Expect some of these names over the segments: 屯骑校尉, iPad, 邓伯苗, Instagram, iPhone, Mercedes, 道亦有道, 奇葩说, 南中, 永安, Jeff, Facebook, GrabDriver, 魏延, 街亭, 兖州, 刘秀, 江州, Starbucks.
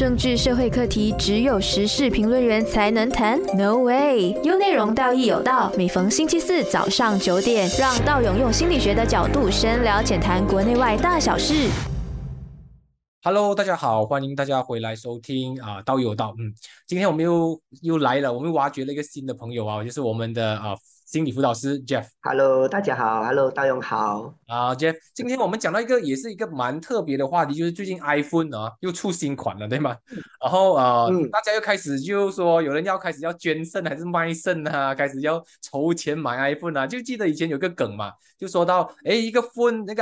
政治社会课题只有时事评论员才能谈 ？No way！ 有内容道义有道，每逢星期四早上9点，让道勇用心理学的角度深聊浅谈国内外大小事。Hello， 大家好，欢迎大家回来收听啊，道义有道。今天我们又来了，我们挖掘了一个新的朋友啊，就是我们的心理辅导师 Jeff。Hello， 大家好 ，Hello， 大勇好。Jeff， 今天我们讲到一个也是一个蛮特别的话题，就是最近 iPhone 又出新款了，对吗？然后大家又开始就说有人要开始要捐肾还是卖肾啊，开始要筹钱买 iPhone 啊。就记得以前有个梗嘛，就说到一个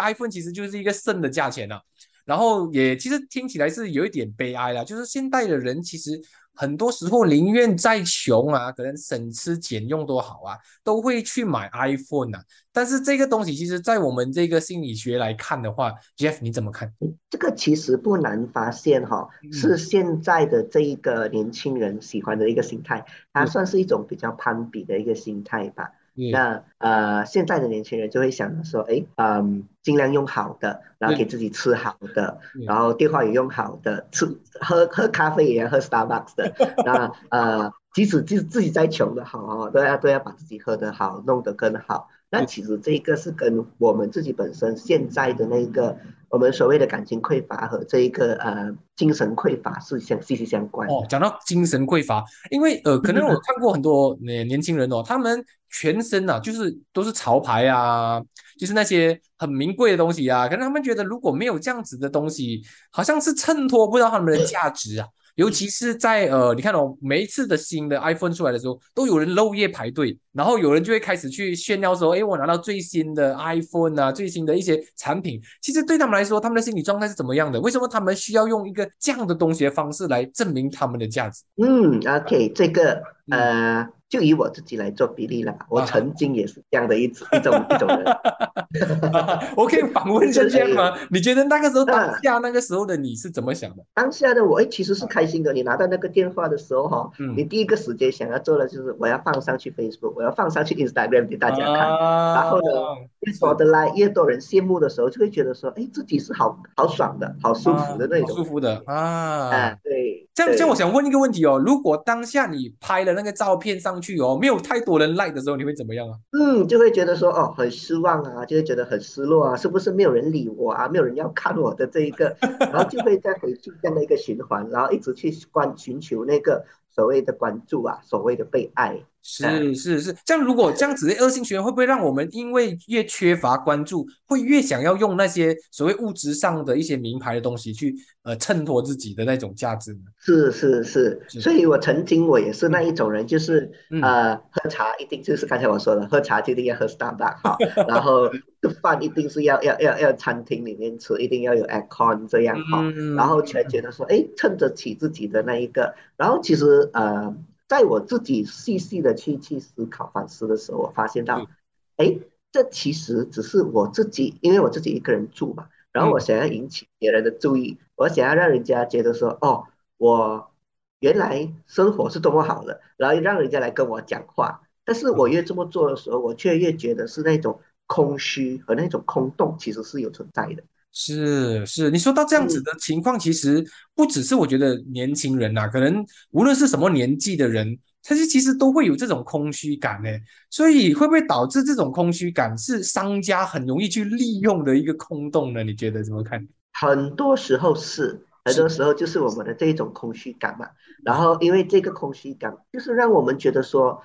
iPhone 其实就是一个肾的价钱啊。然后也其实听起来是有一点悲哀啦，就是现代的人其实很多时候宁愿再穷啊，可能省吃俭用都好啊，都会去买 iPhone 啊。但是这个东西其实在我们这个心理学来看的话 Jeff 你怎么看？这个其实不难发现是现在的这一个年轻人喜欢的一个心态，它算是一种比较攀比的一个心态吧。那现在的年轻人就会想说尽量用好的，然后给自己吃好的，然后电话也用好的，喝咖啡也要喝 Starbucks 的那即使自己再穷的好都要把自己喝得好，弄得更好。那其实这个是跟我们自己本身现在的那个我们所谓的感情匮乏和这一个精神匮乏是息息相关的。讲到精神匮乏，因为可能我看过很多年轻人他们全身就是都是潮牌啊，就是那些很名贵的东西啊，可能他们觉得如果没有这样子的东西，好像是衬托不到他们的价值啊。尤其是在你看每一次的新的 iPhone 出来的时候，都有人漏夜排队，然后有人就会开始去炫耀说我拿到最新的 iPhone 啊，最新的一些产品。其实对他们来说，他们的心理状态是怎么样的？为什么他们需要用一个这样的东西的方式来证明他们的价值？OK， 这个就以我自己来做比例啦，我曾经也是这样的一种人。我可以访问一下这样吗？你觉得那个时候当下那个时候的你是怎么想的？当下的我其实是开心的。你拿到那个电话的时候你第一个时间想要做的就是我要放上去 Facebook， 我要放上去 Instagram 给大家看。然后呢，越多人羡慕的时候，就会觉得说，自己是好爽的，好舒服的那种。舒服的对。这样我想问一个问题如果当下你拍了那个照片上去没有太多人 like 的时候，你会怎么样啊？就会觉得说很失望啊，就会觉得很失落啊，是不是没有人理我啊，没有人要看我的这一个，然后就会再回去这样的一个循环，然后一直去寻求那个所谓的关注啊，所谓的被爱。是，这样如果这样子的恶性循环，会不会让我们因为越缺乏关注，会越想要用那些所谓物质上的一些名牌的东西去衬托自己的那种价值呢？是，所以我曾经也是那一种人，就是喝茶一定就是刚才我说的，喝茶一定要喝 Starbucks 然后吃饭一定是要餐厅里面吃，一定要有 aircon 这样然后全觉得说衬得起自己的那一个。然后其实在我自己细细的去思考反思的时候，我发现到这其实只是我自己，因为我自己一个人住嘛，然后我想要引起别人的注意，我想要让人家觉得说我原来生活是多么好的，然后让人家来跟我讲话。但是我越这么做的时候，我却越觉得是那种空虚和那种空洞其实是有存在的。是，你说到这样子的情况，其实不只是我觉得年轻人可能无论是什么年纪的人，他其实都会有这种空虚感呢。所以会不会导致这种空虚感是商家很容易去利用的一个空洞呢？你觉得怎么看？很多时候就是我们的这种空虚感嘛。然后因为这个空虚感，就是让我们觉得说，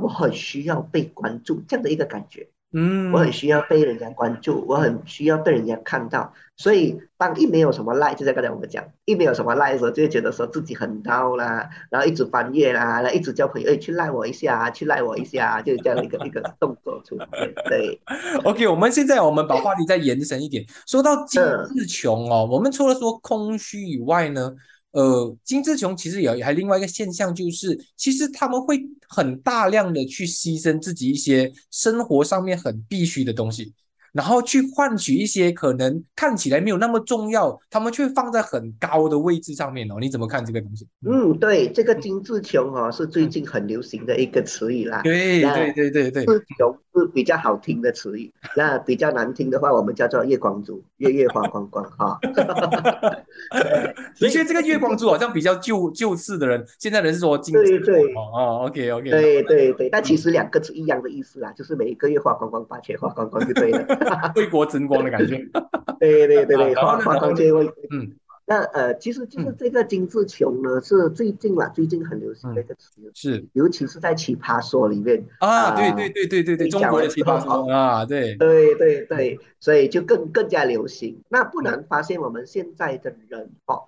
我很需要被关注这样的一个感觉。我很需要被人家关注，我很需要被人家看到。所以当一没有什么 like， 就像刚才我们讲，一没有什么 like 的时候，就会觉得说自己很 down 啦，然后一直翻页啦，然后一直叫朋友去 like 我一下，就是这样一个动作出来。对。OK， 我们把话题再延伸一点，说到精致穷我们除了说空虚以外呢，精致穷其实也还另外一个现象，就是其实他们会很大量的去牺牲自己一些生活上面很必须的东西，然后去换取一些可能看起来没有那么重要，他们却放在很高的位置上面你怎么看这个东西？对，这个精致穷是最近很流行的一个词语啦。对，是比较好听的词语，那比较难听的话我们叫做月光族，月花光光啊。的确这个月光族好像比较旧式的人，现在人是说金族。对对哦 OK 对对对，但其实两个是一样的意思啦，就是每一个月花光光把钱花光光就对了，为国争光的感觉。对对对对，花光就会嗯。那其实这个精致穷呢，是最近很流行的一个词，是尤其是在奇葩说里面啊，对，中国的奇葩说啊，对，所以就更加流行。那不难发现，我们现在的人哦，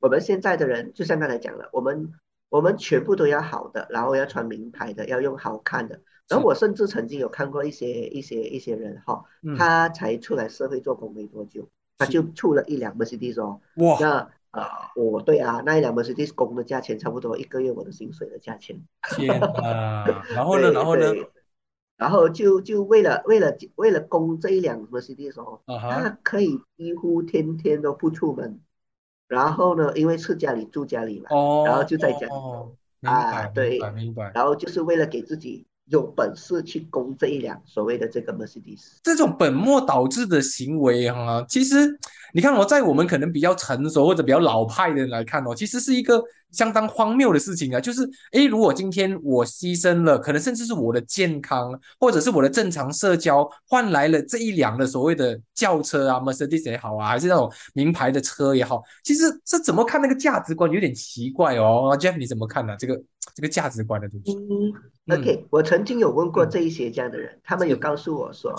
我们现在的人就像刚才讲了，我们全部都要好的，然后要穿名牌的，要用好看的。然后我甚至曾经有看过一些人哈，他才出来社会做工没多久。他就出了一辆 Mercedes 哦，哇！那我对啊，那一辆 Mercedes 工的价钱差不多一个月我的薪水的价钱。天啊！然后呢？然后就为了供这一辆 Mercedes 哦，他可以几乎天天都不出门，然后呢，因为吃家里住家里嘛，然后就在家里啊，对，明白。然后就是为了给自己有本事去攻这一辆所谓的这个 Mercedes， 这种本末倒置的行为啊，其实你看在我们可能比较成熟或者比较老派的人来看哦，其实是一个相当荒谬的事情啊。就是如果今天我牺牲了，可能甚至是我的健康或者是我的正常社交，换来了这一辆的所谓的轿车啊 Mercedes 也好啊，还是那种名牌的车也好，其实是怎么看那个价值观有点奇怪哦。Jeff 你怎么看呢？这个价值观的东西。OK， 我曾经有问过这一些这样的人，他们有告诉我说，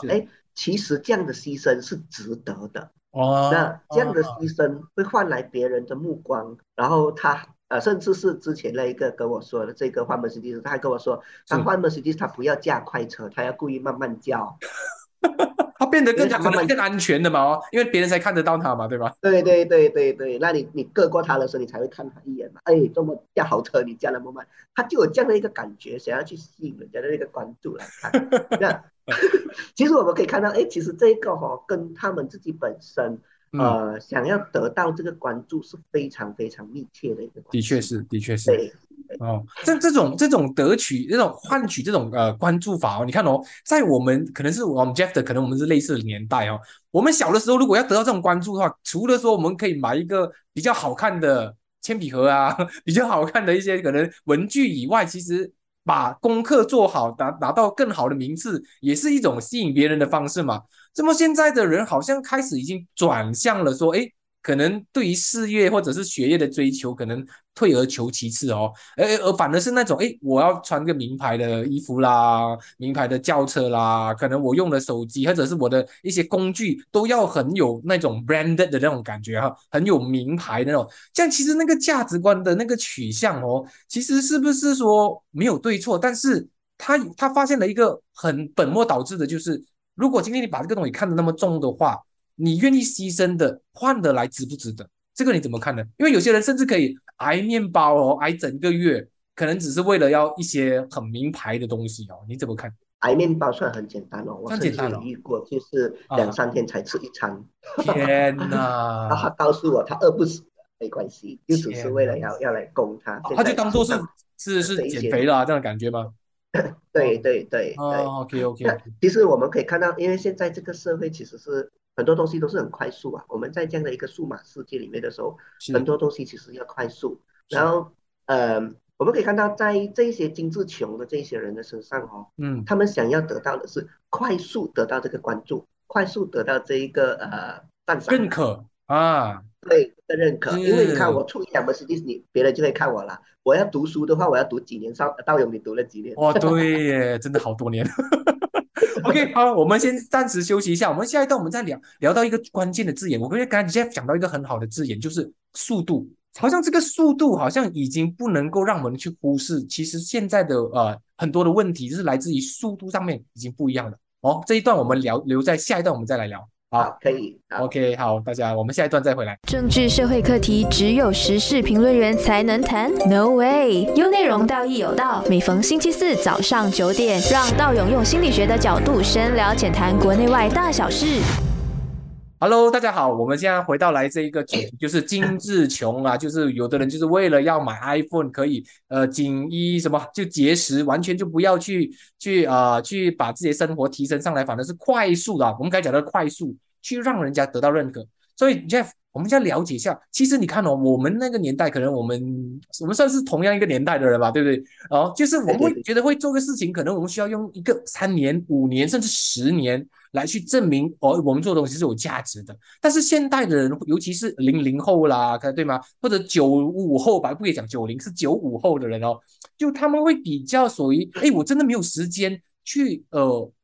其实这样的牺牲是值得的。哦，那这样的牺牲会换来别人的目光，然后他甚至是之前那一个跟我说的这个换 Mercedes， 他还跟我说，他换 Mercedes 他不要驾快车，他要故意慢慢叫。他变得更安全的嘛哦，因为别人才看得到他嘛，对吧？对，那你隔过他的时候，你才会看他一眼嘛。这么驾好车，你驾那么慢，他就有这样的一个感觉，想要去吸引人家的那个关注来看。那其实我们可以看到，其实这个跟他们自己本身想要得到这个关注是非常非常密切的一个关系。的确是。对。哦，这种得取这种换取这种关注法哦，你看哦，在我们可能是我们 Jeff 的，可能我们是类似的年代哦。我们小的时候如果要得到这种关注的话，除了说我们可以买一个比较好看的铅笔盒啊，比较好看的一些可能文具以外，其实把功课做好，拿到更好的名次，也是一种吸引别人的方式嘛。这么现在的人好像开始已经转向了说，可能对于事业或者是学业的追求，可能退而求其次哦，而反而是那种我要穿个名牌的衣服啦，名牌的轿车啦，可能我用的手机或者是我的一些工具都要很有那种 branded 的那种感觉哈，很有名牌的那种。这样其实那个价值观的那个取向哦，其实是不是说没有对错，但是他发现了一个很本末倒置的，就是如果今天你把这个东西看得那么重的话，你愿意牺牲的换得来值不值得？这个你怎么看呢？因为有些人甚至可以挨面包哦，挨整个月，可能只是为了要一些很名牌的东西哦。你怎么看？挨面包算很简单哦，我甚至遇过，就是2-3天才吃一餐。天哪！他告诉我他饿不死，没关系，就只是为了要来供他。他就当做是减肥了这样的感觉吗？对。OK。其实我们可以看到，因为现在这个社会其实是。很多东西都是很快速啊，我们在这样的一个数码世界里面的时候，很多东西其实要快速。然后我们可以看到在这些精致穷的这些人的身上他们想要得到的是快速得到这个关注，快速得到这一个赞赏认可啊，对认可。因为你看我出一辆 Mercedes， 别人就会看我了。我要读书的话，我要读几年，道勇你读了几年？哇，对耶，真的好多年。OK， 好，我们先暂时休息一下。我们下一段我们再聊到一个关键的字眼。我觉得刚才 Jeff 讲到一个很好的字眼，就是速度。好像这个速度好像已经不能够让我们去忽视，其实现在的很多的问题就是来自于速度上面已经不一样了。哦，这一段我们留在下一段我们再来聊。好，可以。OK， 好，大家，我们下一段再回来。政治社会课题只有时事评论员才能谈 ？No way！ 有内容，道义有道。每逢星期四早上9点，让道勇用心理学的角度深聊浅谈国内外大小事。Hello， 大家好，我们现在回到来这一个主题，就是精致穷啊，就是有的人就是为了要买 iPhone， 可以锦衣什么就节食，完全就不要去把自己的生活提升上来，反而是快速的、啊，我们刚才讲到快速去让人家得到认可。所以 Jeff， 我们就要了解一下，其实你看哦，我们那个年代，可能我们算是同样一个年代的人吧，对不对？哦，就是我们会觉得会做个事情，可能我们需要用一个3年、5年甚至10年。来去证明哦，我们做的东西是有价值的。但是现代的人，尤其是00后啦，对吗？或者95后吧，不可以讲90，是95后的人哦，就他们会比较属于，哎，我真的没有时间去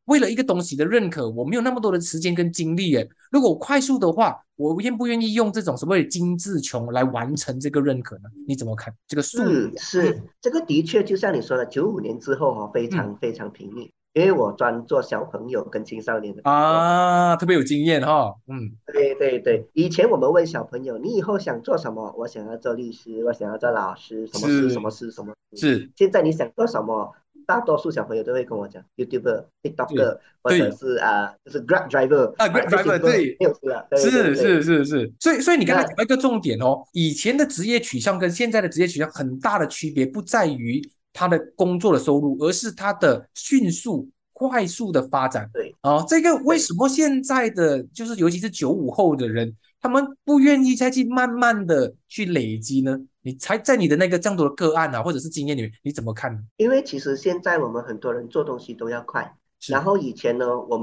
为了一个东西的认可，我没有那么多的时间跟精力耶。如果我快速的话，我愿不愿意用这种所谓的精致穷来完成这个认可呢？你怎么看这个数？是这个的确就像你说的，95年之后哦，非常非常频密。因为我专做小朋友跟青少年的啊，特别有经验哈、哦。嗯，对对对，以前我们问小朋友，你以后想做什么？我想要做律师，我想要做老师，什么事什么事什么事。是。现在你想做什么？大多数小朋友都会跟我讲 ，YouTuber、TikToker， 或者是就是 GrabDriver 啊 ，GrabDriver 对，没有错了。是。所以你刚才讲到一个重点哦，以前的职业取向跟现在的职业取向很大的区别，不在于他的工作的收入，而是他的迅速快速的发展。对啊，这个为什么现在的就是尤其是95后的人，他们不愿意再去慢慢的去累积呢？你才在你的那个这样多的个案啊，或者是经验里面，你怎么看？因为其实现在我们很多人做东西都要快，然后以前呢，我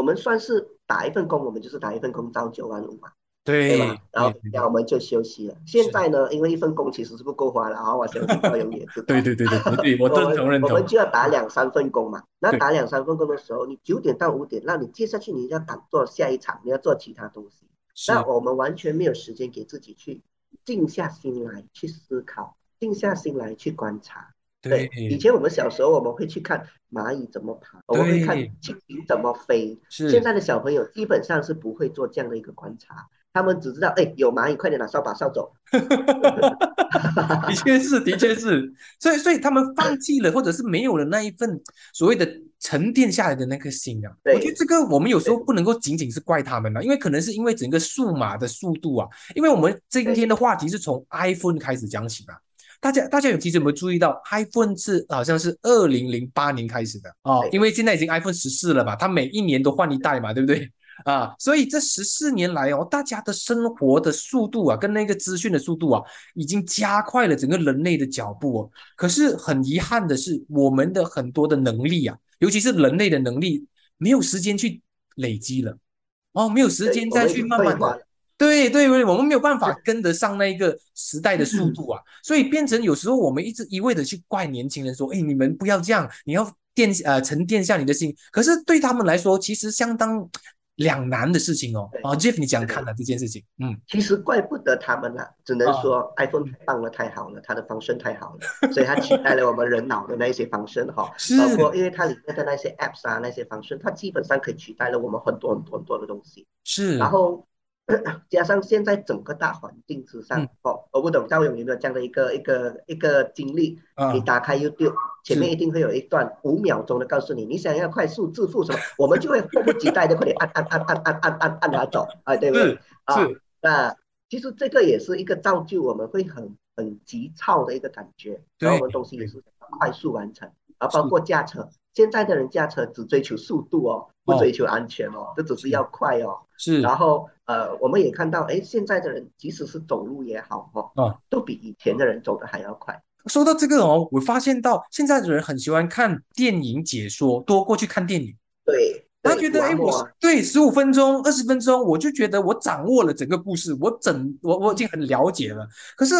们算是打一份工，我们就是打一份工朝9晚5嘛。对吧？然后我们就休息了。现在呢，因为一份工其实是不够花了啊，我相信高勇也知道。对，我都认同。我们就要打2-3份工嘛。那打2-3份工的时候，你9点到5点，那你接下去你要赶做下一场，你要做其他东西。那我们完全没有时间给自己去静下心来去思考，静下心来去观察。对，以前我们小时候我们会去看蚂蚁怎么爬，我们会看蜻蜓怎么飞。现在的小朋友基本上是不会做这样的一个观察。他们只知道，哎，有蚂蚁，快点拿扫把扫走。的确是。所以他们放弃了，或者是没有了那一份所谓的沉淀下来的那颗心啊。我觉得这个我们有时候不能够仅仅是怪他们了，因为可能是因为整个数码的速度啊。因为我们今天的话题是从 iPhone 开始讲起嘛。大家有其实有没有注意到 iPhone 是好像是2008年开始的哦，因为现在已经 iPhone 14了吧，它每一年都换一代嘛，对不对？啊，所以这14年来哦，大家的生活的速度啊，跟那个资讯的速度啊，已经加快了整个人类的脚步哦。可是很遗憾的是，我们的很多的能力啊，尤其是人类的能力，没有时间去累积了哦，没有时间再去慢慢的。对，我们没有办法跟得上那一个时代的速度啊，所以变成有时候我们一味的去怪年轻人说，哎，你们不要这样，你要沉淀下你的心。可是对他们来说，其实相当两难的事情哦。Jeff， 你讲看了这件事情。嗯，其实怪不得他们了，只能说 iPhone 太棒了，太好了，它的方式太好了，所以它取代了我们人脑的那一些方式哈。包括因为它里面的那些 apps 啊，那些方式，它基本上可以取代了我们很多的东西。是。然后加上现在整个大环境之上，我不懂赵勇有没有这样的一个经历？你打开 YouTube， 前面一定会有一段5秒钟的告诉你，你想要快速致富什么，我们就会迫不及待的快点按拿走啊，对不对？那其实这个也是一个造就我们会很急躁的一个感觉，然后我们东西也是快速完成，啊，包括驾车。现在的人驾车只追求速度哦，不追求安全哦，这只是要快哦。是。然后我们也看到，哎，现在的人即使是走路也好哦，都比以前的人走得还要快。说到这个哦，我发现到现在的人很喜欢看电影解说，多过去看电影。对。他觉得，哎，我对15分钟、20分钟，我就觉得我掌握了整个故事，我已经很了解了。可是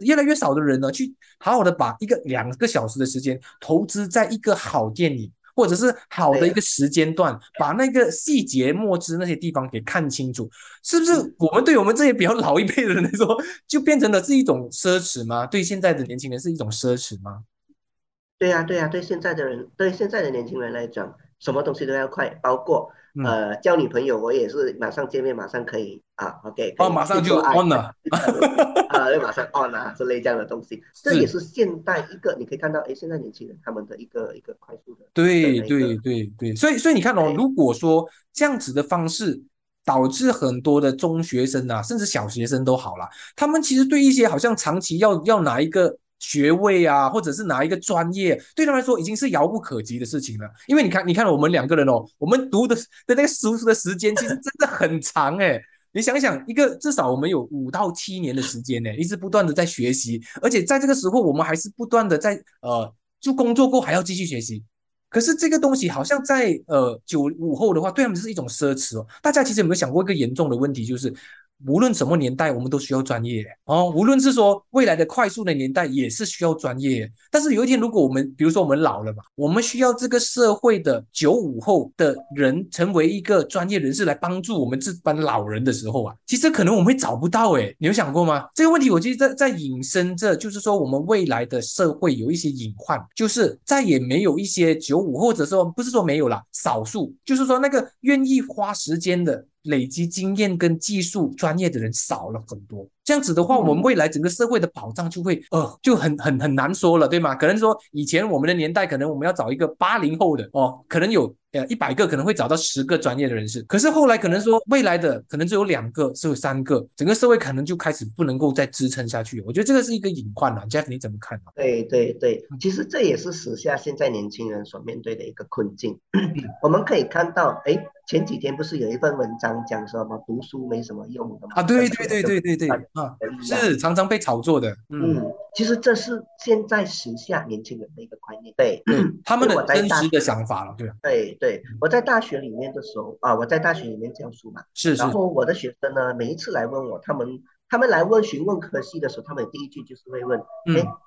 越来越少的人呢，去好好的把2个小时的时间投资在一个好电影，或者是好的一个时间段，把那个细节末枝那些地方给看清楚，是不是？我们对我们这些比较老一辈的人来说，就变成了是一种奢侈吗？对现在的年轻人是一种奢侈吗？对啊，对现在的年轻人来讲。什么东西都要快，包括交女朋友，我也是马上见面，马上可以啊 ，OK， 可以马上就 on 了，就马上 on 啊之类这样的东西，这也是现代一个你可以看到，哎，现在年轻人他们的一个快速的，对，所以你看哦，如果说这样子的方式导致很多的中学生啊，甚至小学生都好了，他们其实对一些好像长期要拿一个学位啊，或者是拿一个专业，对他们来说已经是遥不可及的事情了。因为你看我们两个人哦，我们读的那个书的时间其实真的很长欸。你想想，一个至少我们有5到7年的时间呢，一直不断的在学习，而且在这个时候我们还是不断的在就工作过还要继续学习。可是这个东西好像在95后的话，对他们是一种奢侈哦。大家其实有没有想过一个严重的问题，就是无论什么年代我们都需要专业哦，无论是说未来的快速的年代也是需要专业。但是有一天如果我们比如说我们老了嘛，我们需要这个社会的95后的人成为一个专业人士来帮助我们这班老人的时候啊，其实可能我们会找不到欸。你有想过吗？这个问题我觉得在引申着，就是说我们未来的社会有一些隐患，就是再也没有一些95后，或者说不是说没有啦，少数就是说那个愿意花时间的累积经验跟技术专业的人少了很多。这样子的话，我们未来整个社会的保障就会就很难说了，对吗？可能说以前我们的年代，可能我们要找一个80后的哦，可能有100个可能会找到10个专业的人士，可是后来可能说未来的可能只有2个只有3个，整个社会可能就开始不能够再支撑下去。我觉得这个是一个隐患啊。 Jeff 你怎么看啊？对，其实这也是时下现在年轻人所面对的一个困境。我们可以看到前几天不是有一份文章讲什么读书没什么用的吗？啊，对啊，是常常被炒作的。其实这是现在时下年轻人的一个观念，对他们的真实的想法了，对吧？对，我在大学里面的时候啊，我在大学里面教书嘛，是。然后我的学生呢，每一次来问我，他们来询问科系的时候，他们第一句就是会问：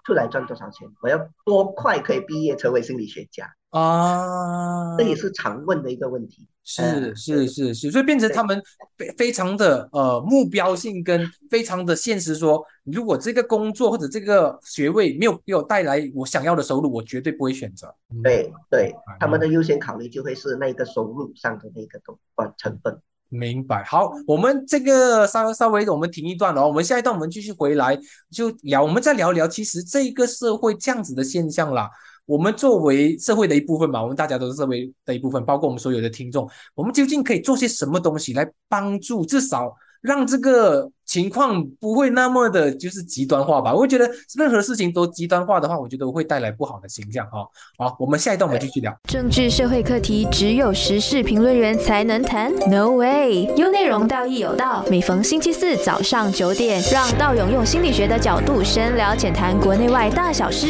出来赚多少钱？我要多快可以毕业成为心理学家？啊，这也是常问的一个问题。是，所以变成他们非常的目标性跟非常的现实说，如果这个工作或者这个学位没有给我带来我想要的收入，我绝对不会选择。对，他们的优先考虑就会是那个收入上的那个成本。明白。好，我们这个稍微我们停一段了，我们下一段我们继续回来就聊，我们再聊聊其实这个社会这样子的现象啦。我们作为社会的一部分嘛，我们大家都是社会的一部分，包括我们所有的听众，我们究竟可以做些什么东西来帮助，至少让这个情况不会那么的就是极端化吧。我觉得任何事情都极端化的话，我觉得会带来不好的形象哦。好，我们下一段我们继续聊。政治社会课题只有时事评论员才能谈 No way， 有内容道义有道，每逢星期四早上9点，让道勇用心理学的角度深聊浅谈国内外大小事。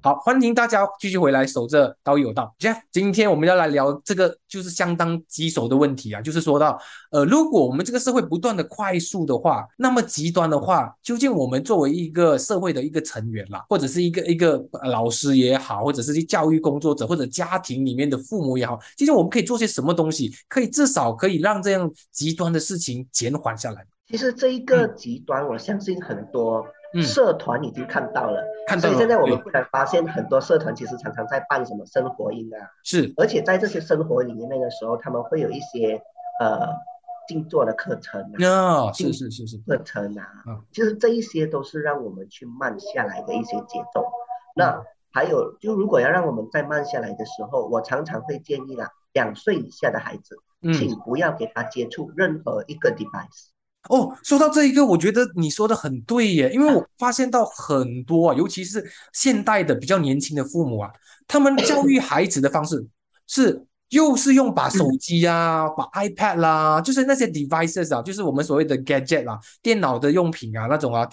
好，欢迎大家继续回来守着道义有道。 Jeff， 今天我们要来聊这个就是相当棘手的问题啊，就是说到如果我们这个社会不断的快速的话，那么极端的话，究竟我们作为一个社会的一个成员啦，或者是一个老师也好，或者是教育工作者，或者家庭里面的父母也好，究竟我们可以做些什么东西，可以至少可以让这样极端的事情减缓下来？其实这一个极端，我相信很多社团已经看到了，所以现在我们忽然发现很多社团其实常常在办什么生活营啊，是，而且在这些生活里面那个时候，他们会有一些静坐的课程啊，是课程啊，其实这一些都是让我们去慢下来的一些节奏。那还有就如果要让我们再慢下来的时候，我常常会建议啦，2岁以下的孩子，请不要给他接触任何一个 device。哦，说到这一个，我觉得你说的很对耶，因为我发现到很多啊，尤其是现代的比较年轻的父母啊，他们教育孩子的方式是又是用把手机啊，把 iPad 啦，就是那些 devices 啊，就是我们所谓的 gadget 啦，电脑的用品啊那种啊，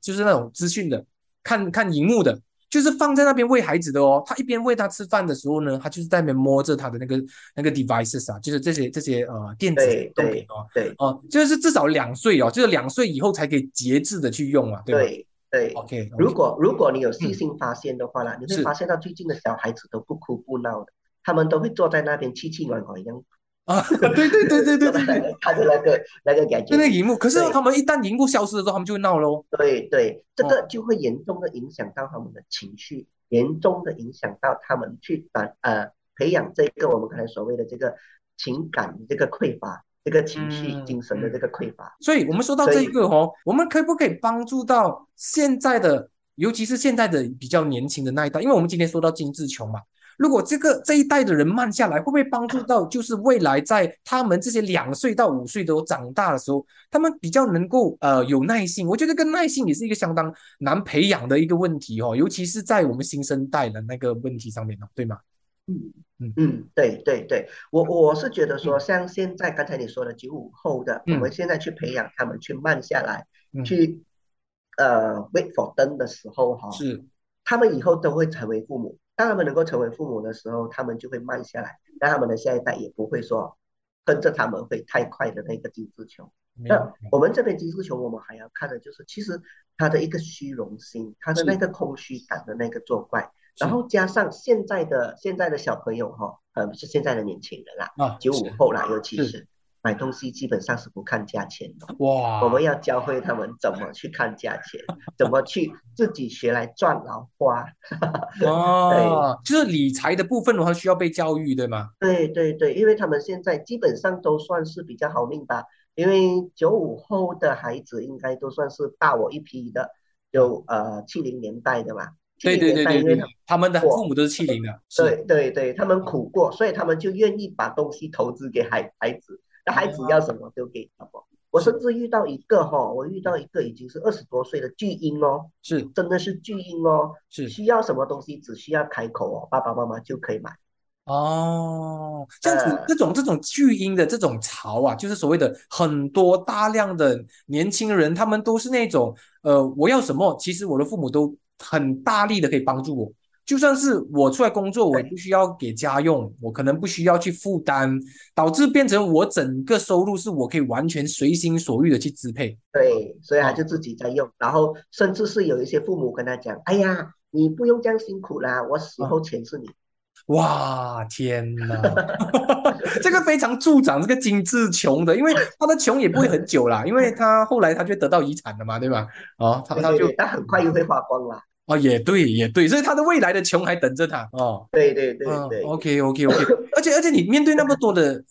就是那种资讯的，看荧幕的，就是放在那边喂孩子的哦。他一边喂他吃饭的时候呢，他就是在那边摸着他的那个 devices 啊，就是这些电子用品哦。对，就是至少2岁哦，就是2岁以后才可以节制的去用啊，对吧？对 ，OK。如果你有细心发现的话啦，你会发现到最近的小孩子都不哭不闹的，他们都会坐在那边气气软软一样。啊，对，看着那个感觉，那个荧幕。可是他们一旦荧幕消失的时候，他们就会闹咯。对，这个就会严重的影响到他们的情绪，严重的影响到他们去培养这个我们刚才所谓的这个情感这个匮乏，这个情绪精神的这个匮乏。所以我们说到这一个我们可不可以帮助到现在的，尤其是现在的比较年轻的那一代？因为我们今天说到精致穷嘛。如果这一代的人慢下来，会不会帮助到就是未来在他们这些2岁到5岁都长大的时候，他们比较能够有耐性？我觉得跟耐性也是一个相当难培养的一个问题哦，尤其是在我们新生代的那个问题上面，对吗？对，我是觉得说，像现在刚才你说的95后的，我们现在去培养他们去慢下来，去wait for them 的时候哈，是他们以后都会成为父母。当他们能够成为父母的时候，他们就会慢下来，让他们的下一代也不会说跟着他们会太快的那个金丝球。那我们这边金丝球，我们还要看的就是，其实他的一个虚荣心，他的那个空虚感的那个作怪。然后加上现在的小朋友哈，是现在的年轻人啦，95后啦，尤其是买东西基本上是不看价钱的。哇！我们要教会他们怎么去看价钱，怎么去自己学来赚然后花。哦，就是理财的部分的话，需要被教育，对吗？对，因为他们现在基本上都算是比较好命吧，因为95后的孩子应该都算是大我一批的，有70年代的嘛。对，他们的父母都是70的，对，他们苦过，所以他们就愿意把东西投资给孩子，那孩子要什么就给什么。我甚至遇到一个已经是20多岁的巨婴哦，是真的是巨婴哦，是需要什么东西只需要开口哦，爸爸妈妈就可以买。哦，这样子，这种巨婴的这种潮啊，就是所谓的很多大量的年轻人，他们都是那种我要什么，其实我的父母都很大力的可以帮助我，就算是我出来工作，我不需要给家用，我可能不需要去负担，导致变成我整个收入是我可以完全随心所欲的去支配。对，所以他就自己在用，然后甚至是有一些父母跟他讲，哎呀，你不用这样辛苦啦，我死后钱是你。哇，天哪！这个非常助长这个精致穷的，因为他的穷也不会很久啦，因为他后来他就得到遗产了嘛，对吧？哦，他很快又会花光了。哦，也对，所以他的未来的穷还等着他。哦，对。OK， 而且你面对那么多的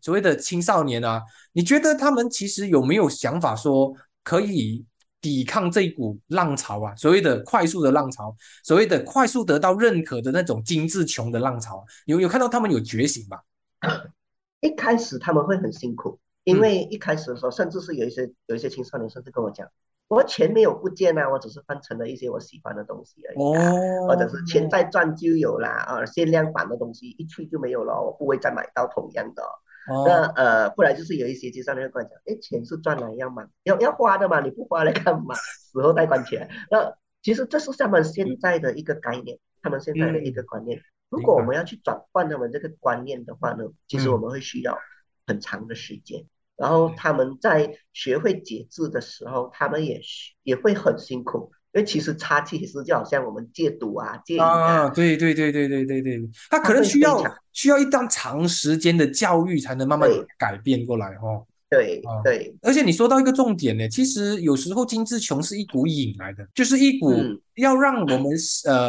所谓的青少年啊，你觉得他们其实有没有想法说可以抵抗这一股浪潮啊，所谓的快速的浪潮，所谓的快速得到认可的那种精致穷的浪潮，有看到他们有觉醒吗？一开始他们会很辛苦，因为一开始的时候，甚至是有一些青少年甚至跟我讲，我钱没有不见啊，我只是换成了一些我喜欢的东西而已啊，或者是钱再赚就有啦，限量版的东西一去就没有了，我不会再买到同样的。那不然就是有一些街上人会讲，钱是赚来要花的嘛，你不花来干嘛？死后再还钱。那其实这是他们现在的一个概念，他们现在的一个观念。如果我们要去转换他们这个观念的话呢，其实我们会需要很长的时间。然后他们在学会节制的时候，他们也会很辛苦。因为其实插其实就好像我们戒毒啊、戒瘾啊，对，他可能需要一段长时间的教育才能慢慢改变过来哦。对，而且你说到一个重点呢，其实有时候精致穷是一股瘾来的，就是一股要让我们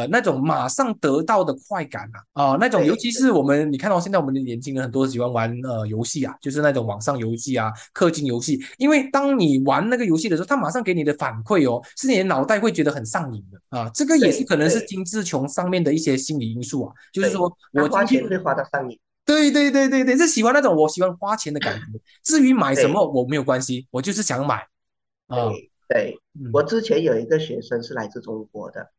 那种马上得到的快感啊，那种尤其是我们你看到现在我们的年轻人很多喜欢玩游戏啊，就是那种网上游戏啊、氪金游戏，因为当你玩那个游戏的时候，他马上给你的反馈哦，是你的脑袋会觉得很上瘾的啊，这个也是可能是精致穷上面的一些心理因素啊，就是说我花钱会花到上瘾。对，是喜欢那种我喜欢花钱的感觉。至于买什么我没有关系，我就是想买。对，我之前有一个学生是来自中国的，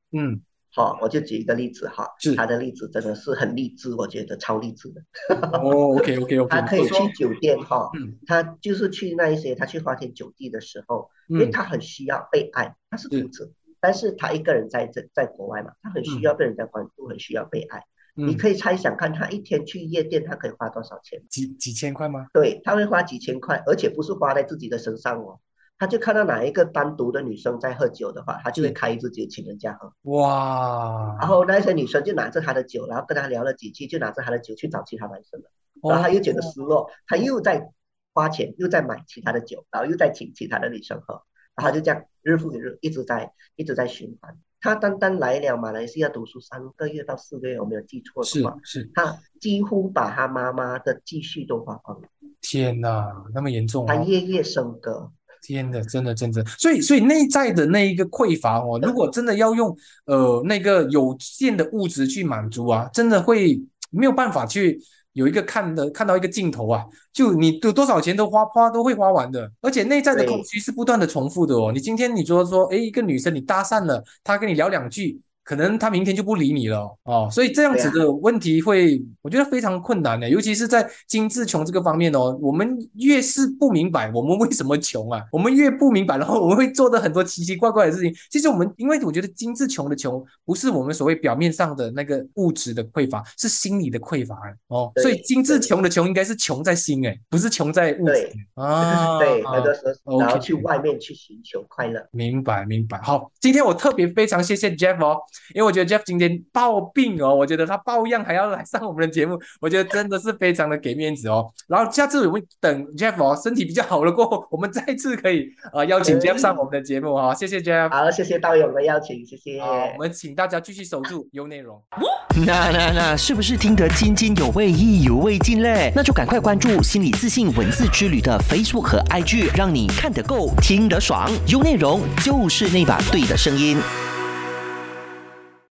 我就举一个例子哈，他的例子真的是很励志，我觉得超励志的。OK， 他可以去酒店哈，他就是去那一些他去花天酒地的时候，因为他很需要被爱，他是独子，但是他一个人在国外嘛，他很需要被人家关注，很需要被爱。你可以猜想看，他一天去夜店，他可以花多少钱？几千块吗？对，他会花几千块，而且不是花在自己的身上哦。他就看到哪一个单独的女生在喝酒的话，他就会开一支酒请人家喝。哇！然后那些女生就拿着他的酒，然后跟他聊了几句，就拿着他的酒去找其他男生了。然后他又觉得失落，他又在花钱，又在买其他的酒，然后又在请其他的女生喝，然后就这样日复一日一直在循环。他单单来了马来西亚读书3个月到4个月，我没有记错的话，他几乎把他妈妈的积蓄都花光了。天哪，那么严重！他夜夜笙歌。天的，真的，所以内在的那一个匮乏哦，如果真的要用那个有限的物质去满足啊，真的会没有办法去有一个看到一个尽头啊，就你多少钱都花都会花完的，而且内在的空虚是不断的重复的哦。你今天你说诶一个女生你搭讪了，她跟你聊两句，可能她明天就不理你了哦，所以这样子的问题会、我觉得非常困难的，尤其是在精致穷这个方面哦，我们越是不明白我们为什么穷啊，我们越不明白，然后我们会做的很多奇奇怪怪的事情。其实我们因为我觉得精致穷的穷不是我们所谓表面上的那个物质的匮乏，是心理的匮乏哦，所以精致穷的穷应该是穷在心不是穷在物质啊。对，很多时候然后去外面去寻求快乐。明白。好，今天我特别非常谢谢 Jeff 哦，因为我觉得 Jeff 今天抱病哦，我觉得他抱恙还要来上我们的节目，我觉得真的是非常的给面子哦。然后下次我们等 Jeff 哦身体比较好了过后，我们再次可以邀请 Jeff 上我们的节目哦。谢谢 Jeff。好，谢谢道友的邀请，谢谢。好，我们请大家继续守住有内容。那是不是听得津津有味、意犹未尽嘞？那就赶快关注心理自信文字之旅的 Facebook 和 IG， 让你看得够、听得爽，有内容就是那把对的声音。